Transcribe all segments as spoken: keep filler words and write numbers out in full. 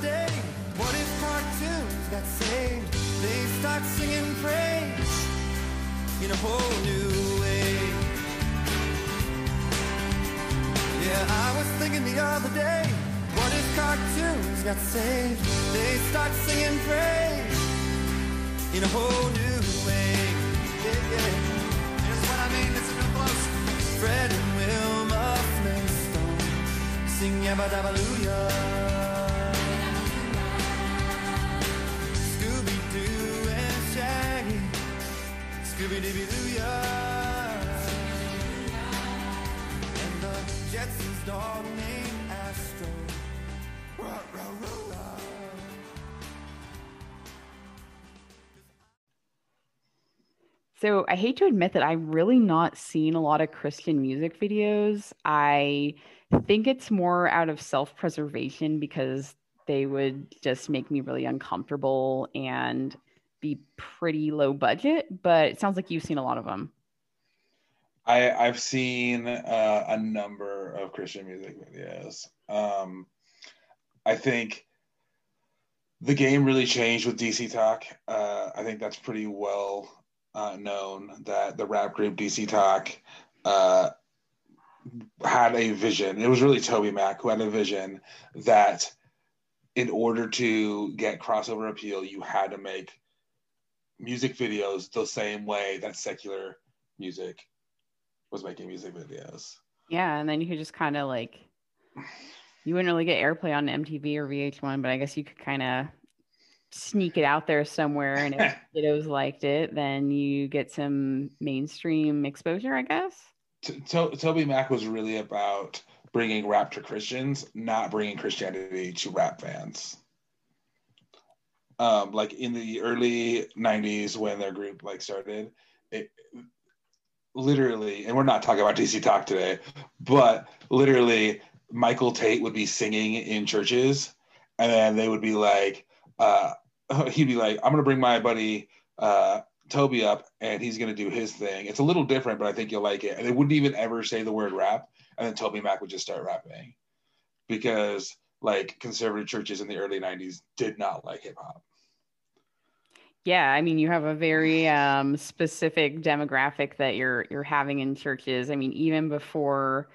the day? What if cartoons got saved? They start singing praise in a whole new way. Yeah, I was thinking the other day, what if cartoons got saved? They start singing praise in a whole new way. Yeah, yeah. Here's what I mean, listen real close. Fred and Wilma Flintstone sing Yabba Dabba Looyah. Scooby-Doo and Shaggy, Scooby-Dooby-Dooyah. And the Jetsons' dog named Astro. Ruh, ruh, ruh, ruh. So I hate to admit that I've really not seen a lot of Christian music videos. I think it's more out of self-preservation because they would just make me really uncomfortable and be pretty low budget, but it sounds like you've seen a lot of them. I, I've seen uh, a number of Christian music videos. Um, I think the game really changed with D C Talk. Uh, I think that's pretty well... Uh, known that the rap group D C Talk uh, had a vision. It was really Toby Mac who had a vision that in order to get crossover appeal, you had to make music videos the same way that secular music was making music videos. Yeah, and then you could just kind of like, you wouldn't really get airplay on M T V or V H one, but I guess you could kind of sneak it out there somewhere, and if kiddos liked it, then you get some mainstream exposure, I guess. To- to- Toby Mac was really about bringing rap to Christians, not bringing Christianity to rap fans. Um, like in the early nineties when their group like started, it literally, and we're not talking about D C Talk today, but literally Michael Tate would be singing in churches, and then they would be like, Uh, he'd be like, I'm going to bring my buddy uh, Toby up and he's going to do his thing. It's a little different, but I think you'll like it. And they wouldn't even ever say the word rap. And then Toby Mac would just start rapping because like conservative churches in the early nineties did not like hip hop. Yeah. I mean, you have a very um, specific demographic that you're, you're having in churches. I mean, even before,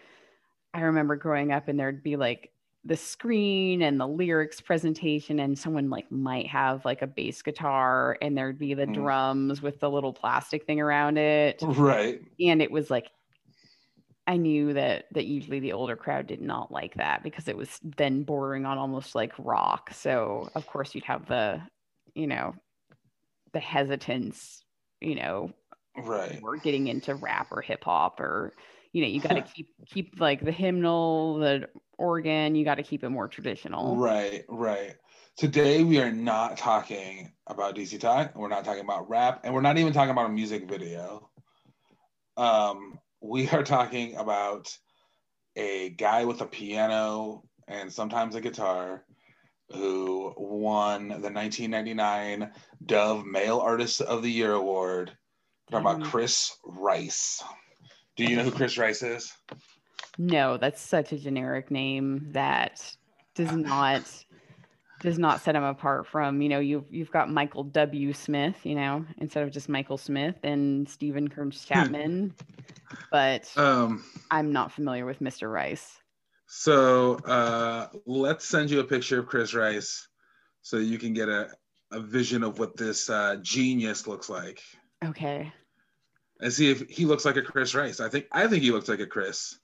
I remember growing up and there'd be like the screen and the lyrics presentation, and someone like might have like a bass guitar and there'd be the mm. drums with the little plastic thing around it. Right. And it was like, I knew that, that usually the older crowd did not like that because it was then bordering on almost like rock. So of course you'd have the, you know, the hesitance, you know, right. Or getting into rap or hip hop or, you know, you got to keep, keep like the hymnal, the organ, you got to keep it more traditional. Right, right. Today, we are not talking about D C Talk. We're not talking about rap. And we're not even talking about a music video. Um, we are talking about a guy with a piano and sometimes a guitar who won the nineteen ninety-nine Dove Male Artist of the Year Award. We're talking mm. about Chris Rice. Do you know who Chris Rice is? No, that's such a generic name that does not does not set him apart from, you know, you've you've got Michael W. Smith, you know, instead of just Michael Smith, and Steven Curtis Chapman. But um, I'm not familiar with Mister Rice. So uh, let's send you a picture of Chris Rice so you can get a, a vision of what this uh, genius looks like. Okay. And see if he looks like a Chris Rice. I think I think he looks like a Chris.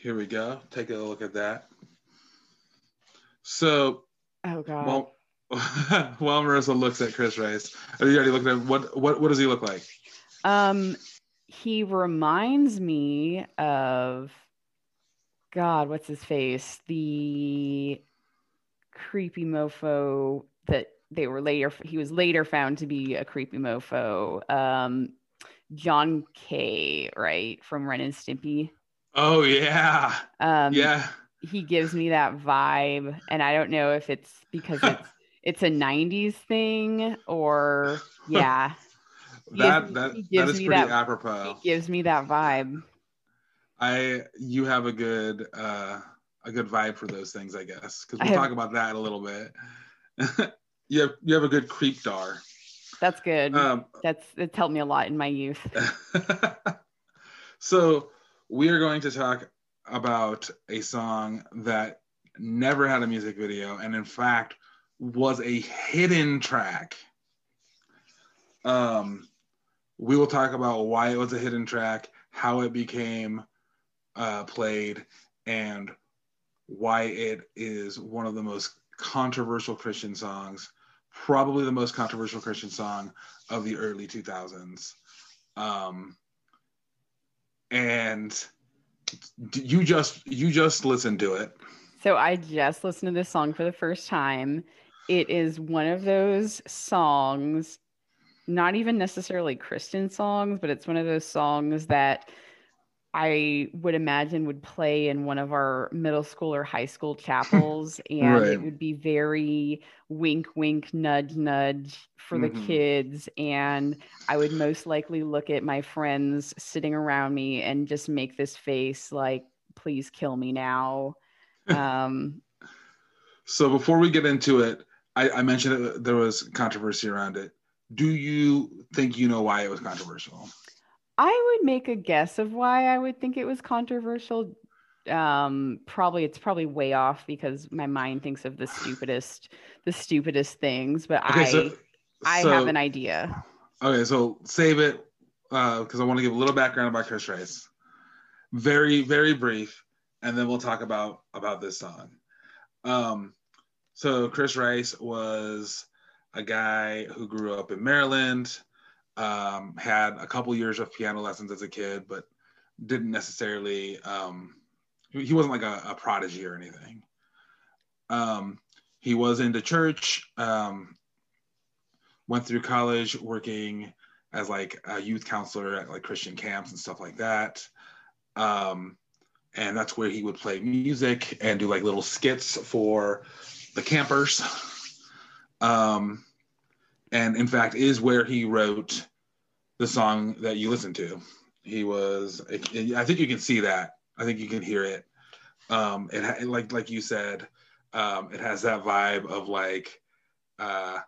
Here we go. Take a look at that. So, oh god. While, while Marissa looks at Chris Rice, are you already looking at what what what does he look like? Um, he reminds me of God. What's his face? The creepy mofo that. They were later, he was later found to be a creepy mofo. Um, John K., right? From Ren and Stimpy. Oh, yeah. Um, yeah. He gives me that vibe. And I don't know if it's because it's, it's a nineties thing or, yeah. that, that, that is pretty that, apropos. He gives me that vibe. I, you have a good, uh, a good vibe for those things, I guess, because we'll have, talk about that a little bit. you have you have a good creep dar. That's good. Um, that's it's helped me a lot in my youth. So we are going to talk about a song that never had a music video, and in fact was a hidden track. Um, we will talk about why it was a hidden track, how it became uh, played, and why it is one of the most controversial Christian songs, probably the most controversial Christian song of the early two thousands. Um, and you just, you just listened to it. So I just listened to this song for the first time. It is one of those songs, not even necessarily Christian songs, but it's one of those songs that I would imagine would play in one of our middle school or high school chapels, and right. It would be very wink, wink, nudge, nudge for mm-hmm. the kids. And I would most likely look at my friends sitting around me and just make this face like, please kill me now. Um, so before we get into it, I, I mentioned that there was controversy around it. Do you think you know why it was controversial? I would make a guess of why I would think it was controversial. Um, probably it's probably way off because my mind thinks of the stupidest, the stupidest things. But okay, I, so, I so, have an idea. Okay, so save it because uh, I want to give a little background about Chris Rice, very, very brief, and then we'll talk about about this song. Um, so Chris Rice was a guy who grew up in Maryland. Um, had a couple years of piano lessons as a kid, but didn't necessarily, um, he wasn't like a, a prodigy or anything. Um, he was into church, um, went through college working as like a youth counselor at like Christian camps and stuff like that. Um, and that's where he would play music and do like little skits for the campers. um, And in fact, is where he wrote the song that you listen to. He was, I think you can see that. I think you can hear it. Um, it like like you said, um, it has that vibe of like uh,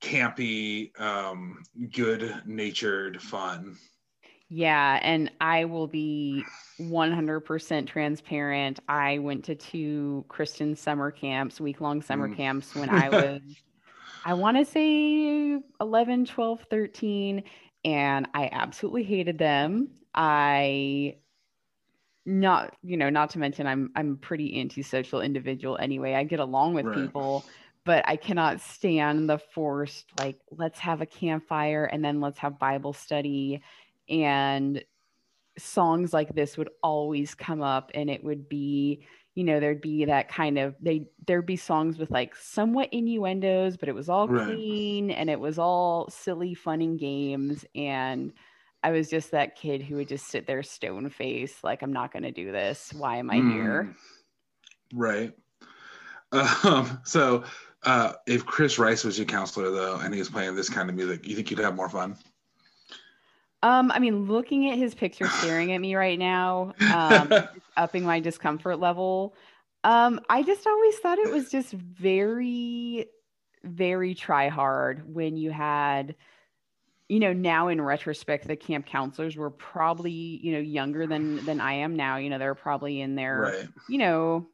campy, um, good-natured fun. Yeah, and I will be one hundred percent transparent. I went to two Christian summer camps, week-long summer mm. camps when I was... I want to say eleven, twelve, thirteen, and I absolutely hated them. I not, you know, not to mention I'm I'm a pretty antisocial individual anyway. I get along with right. people, but I cannot stand the forced, like, let's have a campfire and then let's have Bible study. And songs like this would always come up, and it would be, you know, there'd be that kind of, they, there'd be songs with like somewhat innuendos, but it was all right. clean and it was all silly fun and games. And I was just that kid who would just sit there stone faced, like, I'm not going to do this. Why am I mm. here? Right. Um, so uh, if Chris Rice was your counselor though, and he was playing this kind of music, you think you'd have more fun? Um, I mean, looking at his picture staring at me right now, um, upping my discomfort level. Um, I just always thought it was just very, very try hard when you had, you know, now in retrospect, the camp counselors were probably, you know, younger than, than I am now. You know, they're probably in their, right. you know,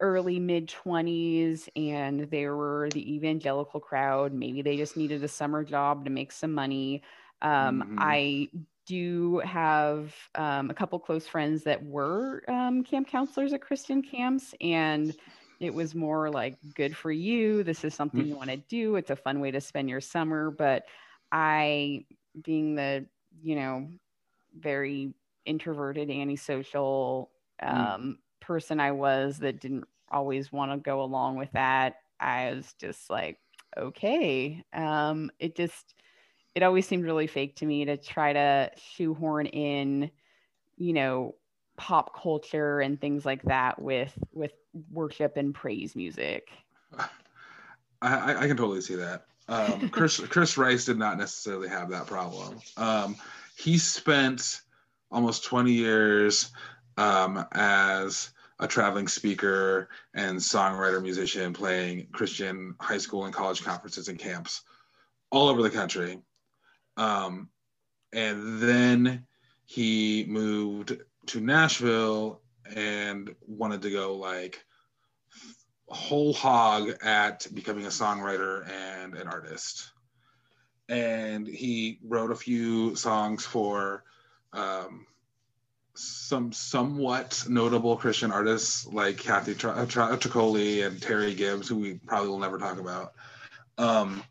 early mid twenties, and they were the evangelical crowd. Maybe they just needed a summer job to make some money. Um, mm-hmm. I do have um, a couple close friends that were um, camp counselors at Christian camps, and it was more like, good for you. This is something mm-hmm. you want to do. It's a fun way to spend your summer. But I, being the, you know, very introverted, antisocial um, mm-hmm. person I was that didn't always want to go along with that, I was just like, okay. Um, it just... It always seemed really fake to me to try to shoehorn in, you know, pop culture and things like that with with worship and praise music. I, I can totally see that. Um, Chris Chris Rice did not necessarily have that problem. Um, he spent almost twenty years um, as a traveling speaker and songwriter musician playing Christian high school and college conferences and camps all over the country. Um, and then he moved to Nashville and wanted to go like whole hog at becoming a songwriter and an artist. And he wrote a few songs for um, some somewhat notable Christian artists like Kathy Troccoli and Terry Gibbs, who we probably will never talk about. Um,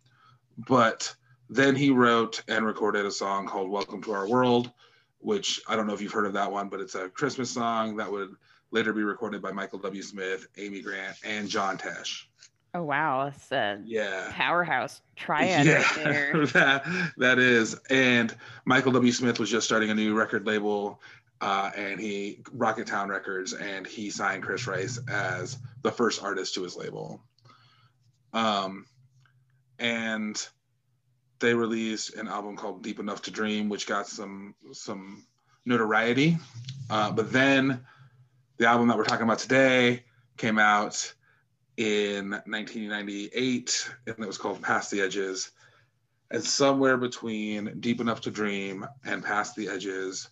but then he wrote and recorded a song called Welcome to Our World, which I don't know if you've heard of that one, but it's a Christmas song that would later be recorded by Michael W. Smith, Amy Grant, and John Tesh. Oh, wow. It's a yeah. powerhouse triad yeah, right there. that, that is. And Michael W. Smith was just starting a new record label, uh, and he, Rocket Town Records, and he signed Chris Rice as the first artist to his label. Um, and they released an album called Deep Enough to Dream, which got some, some notoriety. Uh, but then the album that we're talking about today came out in nineteen ninety-eight, and it was called Past the Edges. And somewhere between Deep Enough to Dream and Past the Edges,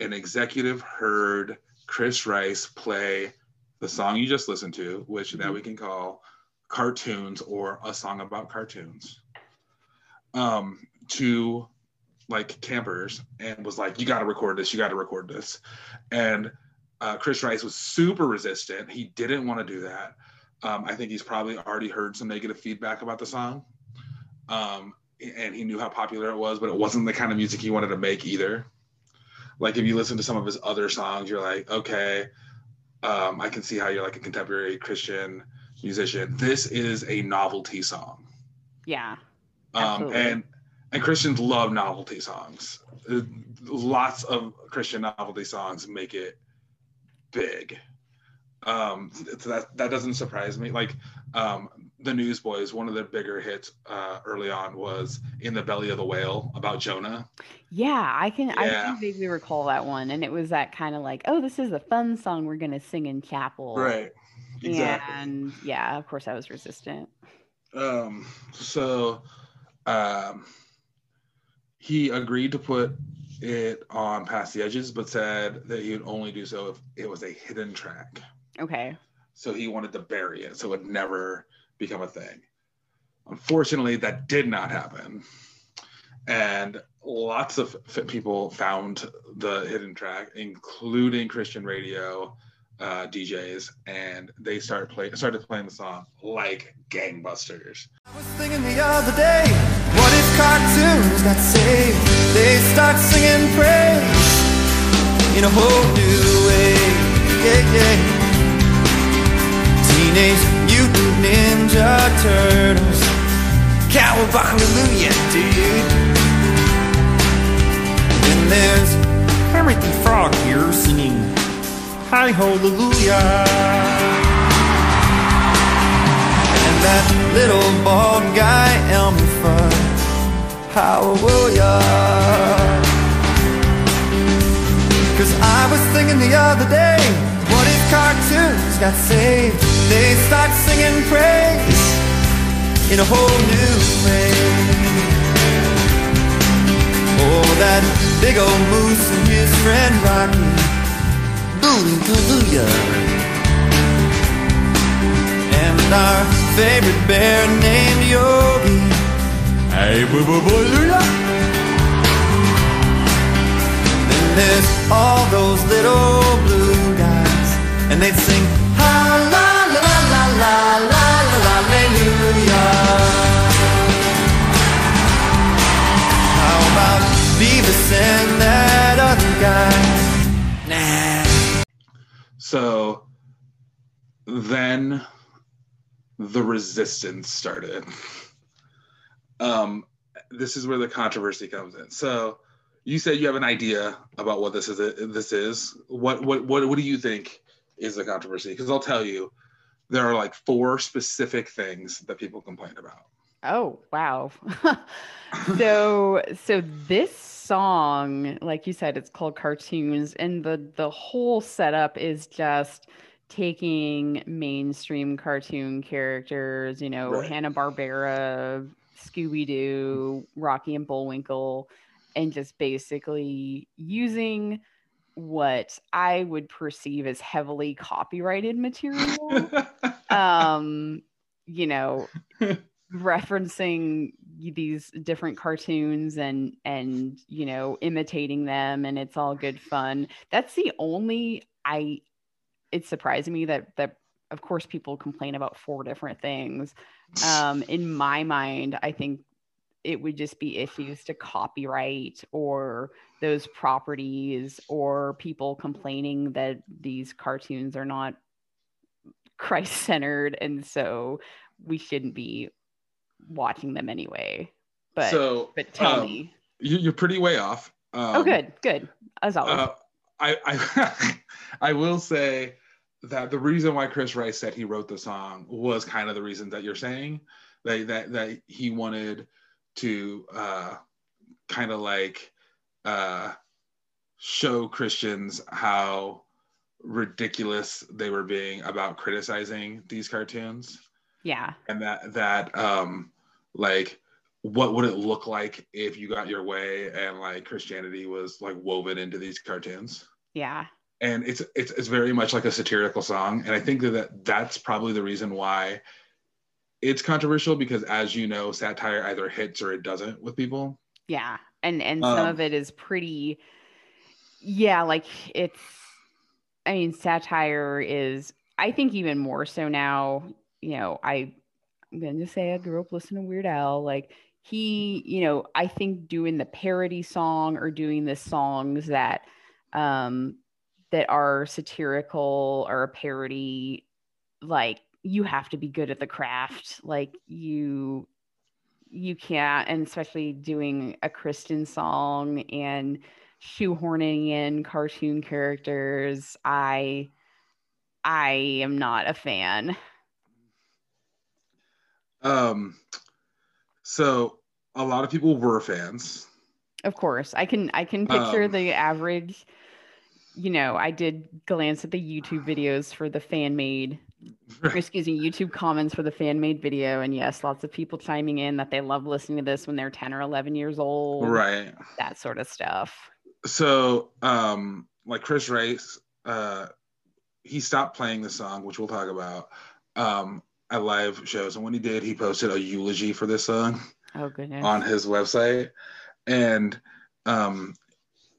an executive heard Chris Rice play the song you just listened to, which now we can call Cartoons, or A Song About Cartoons, um, to like campers, and was like, you gotta record this, you gotta record this. And uh, Chris Rice was super resistant. He didn't wanna do that. Um, I think he's probably already heard some negative feedback about the song. Um, and he knew how popular it was, but it wasn't the kind of music he wanted to make either. Like if you listen to some of his other songs, you're like, okay, um, I can see how you're like a contemporary Christian musician. This is a novelty song. Yeah. Um, and, and Christians love novelty songs. Lots of Christian novelty songs make it big. Um, so that that doesn't surprise me. Like um, the Newsboys, one of their bigger hits uh, early on was "In the Belly of the Whale" about Jonah. Yeah, I can yeah. I can vaguely recall that one, and it was that kind of like, oh, this is a fun song we're gonna sing in chapel, right? Exactly. And yeah, of course, I was resistant. Um, so um, he agreed to put it on Past the Edges, but said that he would only do so if it was a hidden track. Okay. So he wanted to bury it so it would never become a thing. Unfortunately, that did not happen. And lots of f- people found the hidden track, including Christian radio uh, D Js, and they started, play- started playing the song like gangbusters. I was thinking the other day, what if cartoons got saved? They start singing praise in a whole new way. Yeah, yeah. Teenage Mutant Ninja Turtles, cowabunga, dude. And there's Kermit the Frog here singing "Hi Ho Hallelujah." And that little bald guy Elmer Fudd, hallelujah. Cause I was thinking the other day, what if cartoons got saved? They start singing praise in a whole new way. Oh, that big old moose and his friend Rocky, booing Kaluuya. And our favorite bear named Yogi, hey boo boo boo Lula. Then there's all those little blue guys, and they'd sing ha la la la la la la la hallelujah. How about Beavis and that other guy? Nah. So then the resistance started. Um, this is where the controversy comes in. So you said you have an idea about what this is. This is what what what what do you think is the controversy? Because I'll tell you, there are like four specific things that people complain about. Oh, wow. so so this song, like you said, it's called Cartoons, and the the whole setup is just taking mainstream cartoon characters, you know, right. Hanna-Barbera, Scooby-Doo, Rocky and Bullwinkle, and just basically using what I would perceive as heavily copyrighted material, um, you know, referencing these different cartoons and, and, you know, imitating them, and it's all good fun. That's the only, I, it surprised me that, that of course people complain about four different things. Um, in my mind, I think it would just be issues to copyright or those properties, or people complaining that these cartoons are not Christ-centered, and so we shouldn't be watching them anyway. But so, but tell um, me, you're pretty way off. Um, oh, good, good, as always. Uh, I I, I will say that the reason why Chris Rice said he wrote the song was kind of the reason that you're saying, that that that he wanted to uh, kind of like uh, show Christians how ridiculous they were being about criticizing these cartoons. Yeah. And that, that um, like, what would it look like if you got your way and like Christianity was like woven into these cartoons? Yeah. And it's it's it's very much like a satirical song. And I think that that's probably the reason why it's controversial, because as you know, satire either hits or it doesn't with people. Yeah. And and um, some of it is pretty, yeah, like it's, I mean, satire is, I think even more so now, you know, I, I'm going to say I grew up listening to Weird Al, like he, you know, I think doing the parody song or doing the songs that, um, that are satirical or a parody, like you have to be good at the craft. Like you, you can't, and especially doing a Christian song and shoehorning in cartoon characters. I, I am not a fan. Um, so a lot of people were fans. Of course, I can, I can picture um, the average, you know, I did glance at the YouTube videos for the fan-made, excuse me, YouTube comments for the fan-made video. And yes, lots of people chiming in that they love listening to this when they're ten or eleven years old. Right. That sort of stuff. So, um, like Chris Rice, uh, he stopped playing the song, which we'll talk about, um, at live shows. And when he did, he posted a eulogy for this song oh, goodness. on his website. And um,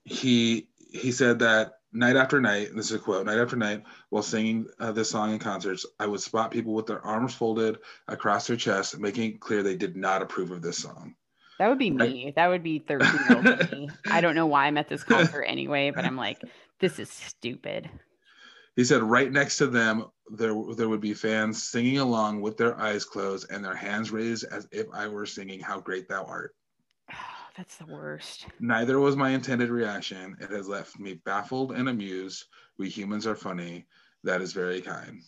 he... He said that night after night, this is a quote, night after night, while singing uh, this song in concerts, I would spot people with their arms folded across their chest, making it clear they did not approve of this song. That would be right? me. That would be thirteen-year-old me. I don't know why I'm at this concert anyway, but I'm like, this is stupid. He said right next to them, there, there would be fans singing along with their eyes closed and their hands raised as if I were singing How Great Thou Art. That's the worst. Neither was my intended reaction. It has left me baffled and amused. We humans are funny. That is very kind.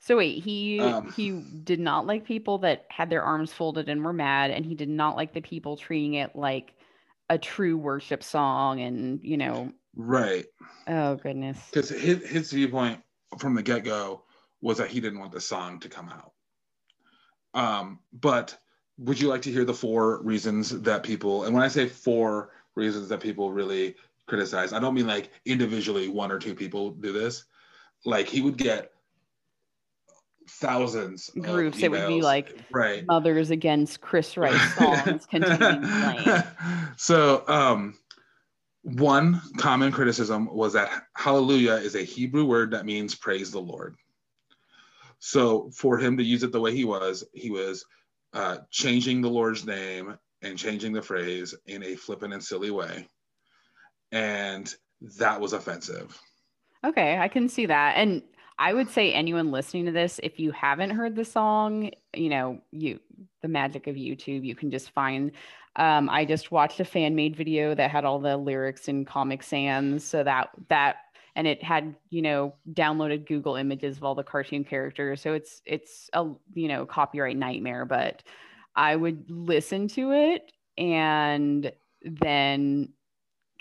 So wait, he um, he did not like people that had their arms folded and were mad, and he did not like the people treating it like a true worship song and, you know. Right. Oh, goodness. Because his, his viewpoint from the get-go was that he didn't want the song to come out. Um, but... Would you like to hear the four reasons that people, and when I say four reasons that people really criticize, I don't mean like individually one or two people do this. Like he would get thousands of groups. Emails. It would be like right. mothers against Chris Rice songs continuing playing. So um, one common criticism was that hallelujah is a Hebrew word that means praise the Lord. So for him to use it the way he was, he was Uh, changing the Lord's name and changing the phrase in a flippant and silly way. And that was offensive. Okay, I can see that. And I would say anyone listening to this, if you haven't heard the song, you know, you the magic of YouTube, you can just find, um, I just watched a fan-made video that had all the lyrics in Comic Sans. So that, that, and it had, you know, downloaded Google images of all the cartoon characters. So it's, it's a, you know, copyright nightmare, but I would listen to it and then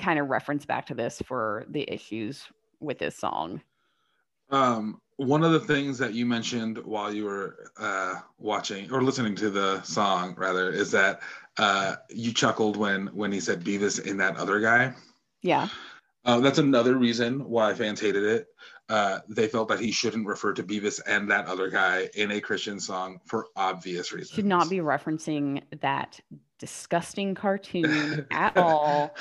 kind of reference back to this for the issues with this song. Um, one of the things that you mentioned while you were uh, watching or listening to the song, rather, is that uh, you chuckled when when he said Beavis in that other guy. Yeah. Uh, that's another reason why fans hated it. Uh, they felt that he shouldn't refer to Beavis and that other guy in a Christian song for obvious reasons. Should not be referencing that disgusting cartoon at all.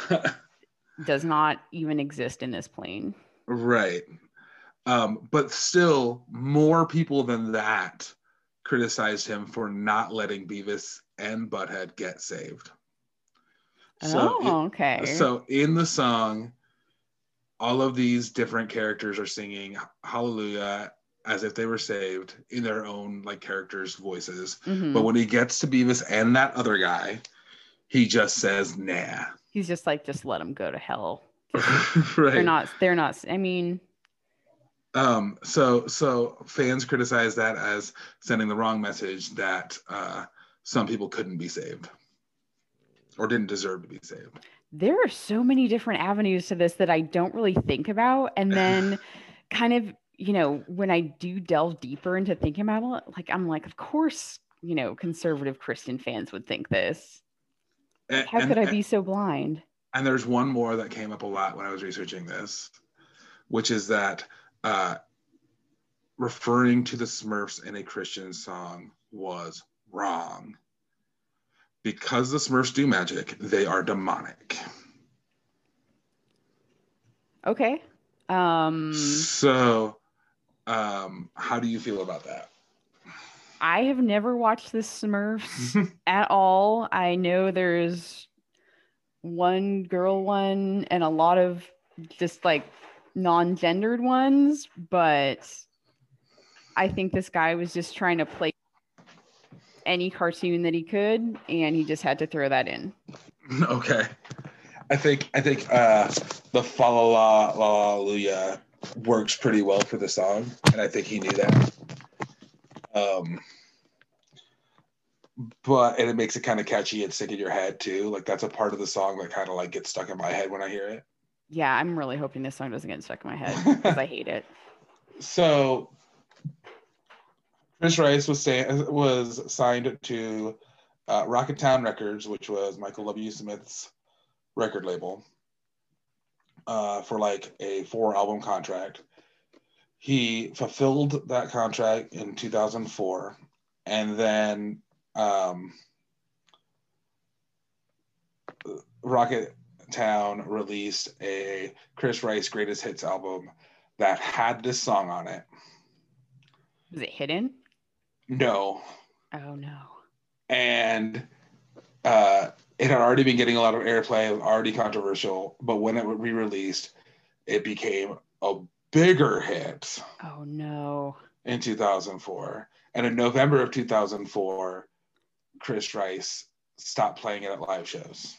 Does not even exist in this plane. Right. Um, but still, more people than that criticized him for not letting Beavis and Butthead get saved. So oh, okay. It, so in the song, all of these different characters are singing hallelujah as if they were saved in their own like characters' voices. Mm-hmm. But when he gets to Beavis and that other guy, he just says, nah. He's just like, just let them go to hell. Right. They're not, they're not, I mean... Um, so so fans criticize that as sending the wrong message that uh, some people couldn't be saved or didn't deserve to be saved. There are so many different avenues to this that I don't really think about. And then kind of, you know, when I do delve deeper into thinking about it, like, I'm like, of course, you know, conservative Christian fans would think this. And, How could and, I be so blind? And there's one more that came up a lot when I was researching this, which is that Uh, referring to the Smurfs in a Christian song was wrong. Because the Smurfs do magic, they are demonic. Okay. Um, so, um, how do you feel about that? I have never watched the Smurfs at all. I know there's one girl one and a lot of just like non-gendered ones, but I think this guy was just trying to play any cartoon that he could, and he just had to throw that in. Okay. I think I think uh, the fa la la hallelujah works pretty well for the song, and I think he knew that. Um, but and it makes it kind of catchy and stick in your head too. Like that's a part of the song that kind of like gets stuck in my head when I hear it. Yeah, I'm really hoping this song doesn't get stuck in my head because I hate it. So, Chris Rice was sta- was signed to uh, Rocket Town Records, which was Michael W. Smith's record label, uh, for like a four-album contract. He fulfilled that contract in two thousand four, and then um, Rocket Town released a Chris Rice Greatest Hits album that had this song on it. Was it hidden? No. Oh no. And uh, it had already been getting a lot of airplay. It was already controversial, but when it was re-released, it became a bigger hit. Oh no. In two thousand four, and in November of two thousand four, Chris Rice stopped playing it at live shows.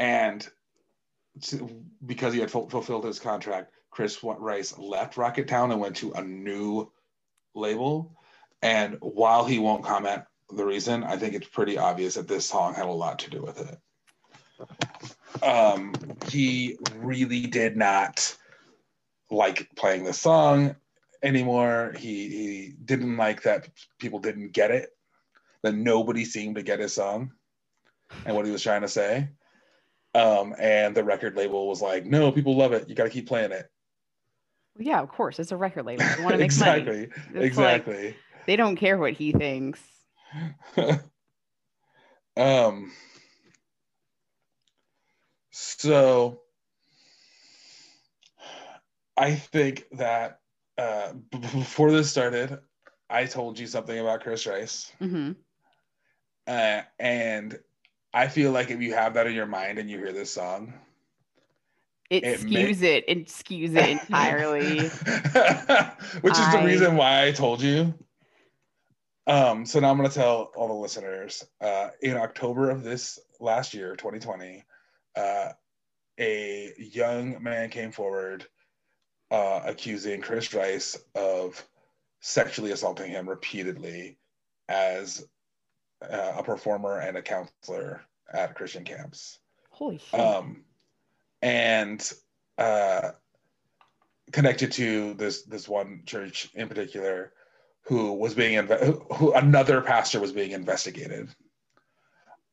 And to, because he had f- fulfilled his contract, Chris Rice left Rocket Town and went to a new label. And while he won't comment the reason, I think it's pretty obvious that this song had a lot to do with it. Um, he really did not like playing this song anymore. He, he didn't like that people didn't get it, that nobody seemed to get his song and what he was trying to say. Um, and the record label was like, no, people love it. You got to keep playing it. Yeah, of course. It's a record label. They want to make exactly. money. Exactly. Like, they don't care what he thinks. um. So I think that uh, b- before this started, I told you something about Chris Rice. Mm-hmm. Uh, and I feel like if you have that in your mind and you hear this song, it, it skews may- it. It skews it entirely. Which I... is the reason why I told you. Um, so now I'm going to tell all the listeners. Uh, in October of this last year, twenty twenty, uh, a young man came forward uh, accusing Chris Rice of sexually assaulting him repeatedly as Uh, a performer and a counselor at Christian camps. Holy shit. Um, and uh, connected to this this one church in particular, who was being who, who another pastor was being investigated.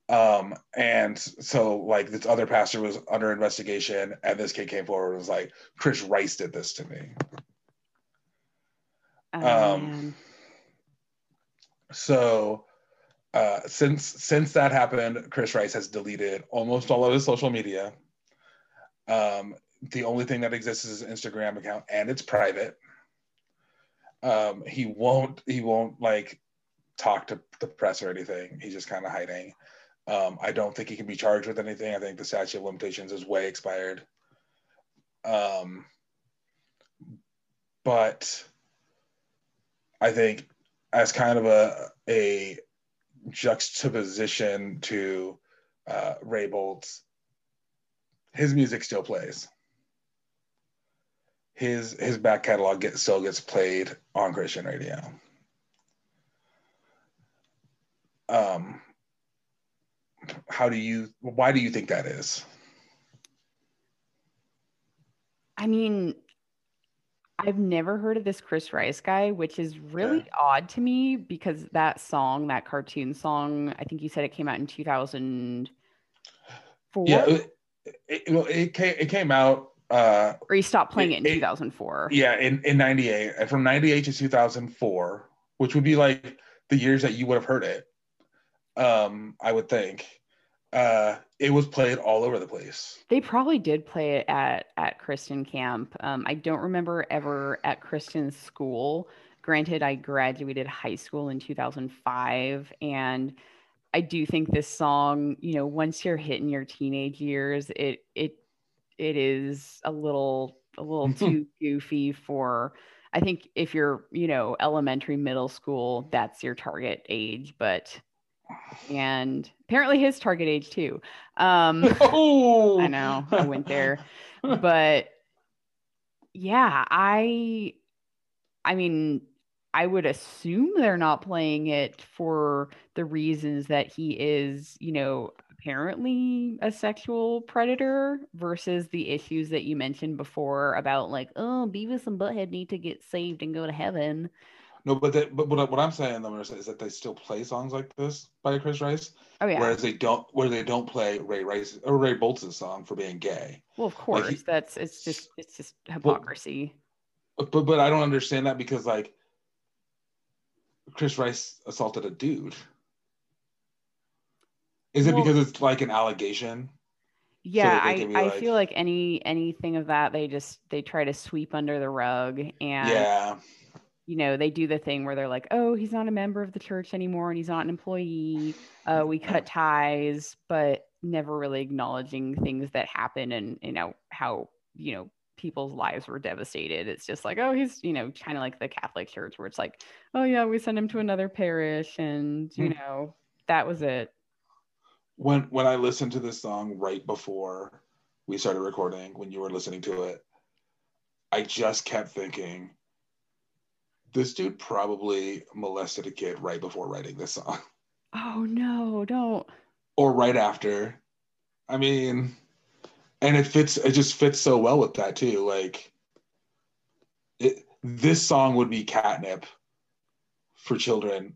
Um, and so like this other pastor was under investigation, and this kid came forward and was like, Chris Rice did this to me. Oh, um, man. So uh, since since that happened, Chris Rice has deleted almost all of his social media. Um, the only thing that exists is his Instagram account, and it's private. Um, he won't he won't like talk to the press or anything. He's just kind of hiding. Um, I don't think he can be charged with anything. I think the statute of limitations is way expired. Um, but I think as kind of a, a juxtaposition to uh, Ray Boltz, his music still plays. His his back catalog get, still gets played on Christian radio. Um, how do you, why do you think that is? I mean, I've never heard of this Chris Rice guy, which is really yeah. odd to me, because that song, that cartoon song, I think you said it came out in two thousand four. Yeah, it, it, well, it, came, it came out. Uh, or you stopped playing it, it in it, two thousand four. Yeah, in, in ninety-eight. And from ninety-eight to two thousand four, which would be like the years that you would have heard it, um, I would think. Uh, it was played all over the place. They probably did play it at, at Christian camp. Um, I don't remember ever at Christian school. Granted, I graduated high school in two thousand five. And I do think this song, you know, once you're hitting your teenage years, it it it is a little, a little too goofy for, I think if you're, you know, elementary, middle school, that's your target age, but... And apparently his target age too. Um, oh! I know I went there, but yeah, I, I mean, I would assume they're not playing it for the reasons that he is, you know, apparently a sexual predator, versus the issues that you mentioned before about like, oh, Beavis and Butthead need to get saved and go to heaven. No, but, they, but what, what I'm saying is that they still play songs like this by Chris Rice, oh, yeah. whereas they don't, where they don't play Ray Rice or Ray Boltz's song for being gay. Well, of course, like he, that's it's just it's just hypocrisy. But, but but I don't understand that, because like Chris Rice assaulted a dude. Is it well, because it's like an allegation? Yeah, so I, I like, feel like any anything of that they just they try to sweep under the rug, and yeah. you know, they do the thing where they're like, oh, he's not a member of the church anymore and he's not an employee. Uh, we cut ties, but never really acknowledging things that happen and, you know, how, you know, people's lives were devastated. It's just like, oh, he's, you know, kind of like the Catholic Church where it's like, oh, yeah, we sent him to another parish and, you know, that was it. When, when I listened to this song right before we started recording, when you were listening to it, I just kept thinking, this dude probably molested a kid right before writing this song. Oh no, don't. Or right after. I mean, and it fits, it just fits so well with that too. Like it, this song would be catnip for children,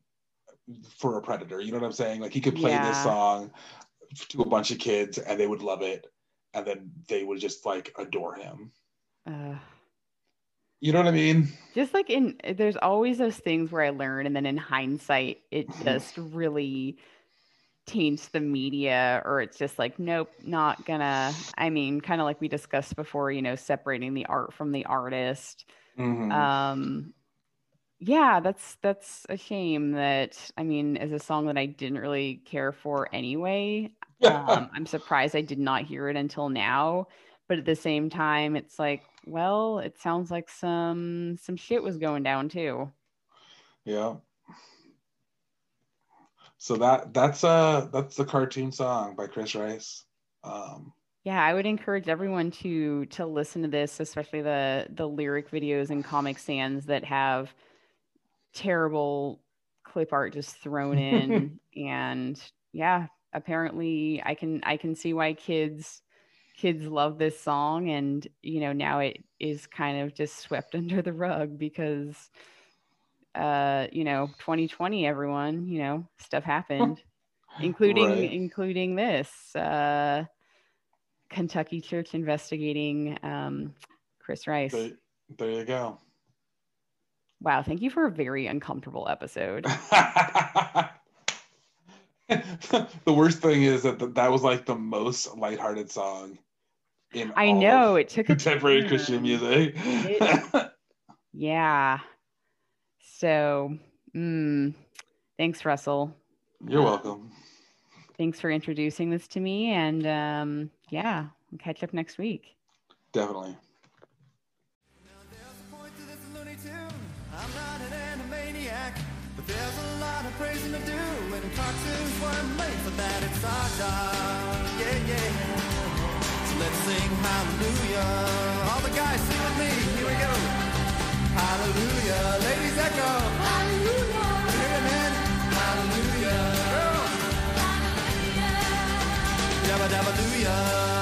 for a predator. You know what I'm saying? Like he could play yeah. this song to a bunch of kids and they would love it. And then they would just like adore him. Uh. You know what I mean? Just like in, there's always those things where I learn, and then in hindsight, it just really taints the media, or it's just like, nope, not gonna. I mean, kind of like we discussed before, you know, separating the art from the artist. Mm-hmm. Um, yeah, that's that's a shame that, I mean, as a song that I didn't really care for anyway, um, I'm surprised I did not hear it until now. But at the same time, it's like, well, it sounds like some some shit was going down too. Yeah. So that that's uh that's the cartoon song by Chris Rice. Um, yeah, I would encourage everyone to to listen to this, especially the the lyric videos and Comic Sans that have terrible clip art just thrown in. And yeah, apparently I can I can see why kids kids love this song, and you know, now it is kind of just swept under the rug because uh you know, twenty twenty, everyone, you know, stuff happened, including right. including this uh Kentucky church investigating um Chris Rice. There, there you go. Wow, thank you for a very uncomfortable episode. The worst thing is that th- that was like the most lighthearted song in I know it took contemporary a Christian music. It, yeah. So, mm, thanks, Russell. You're uh, welcome. Thanks for introducing this to me, and um, yeah, we'll catch up next week. Definitely. Now, there's a point to this Looney Tune. I'm not an animaniac, but there's a lot of praising to do. Cartoons weren't made for that, it's our job, yeah, yeah. So let's sing hallelujah. All the guys sing with me, here we go. Hallelujah, ladies echo. Hallelujah. Hear it, man. Hallelujah. Hallelujah. Dabba dabba dooyah.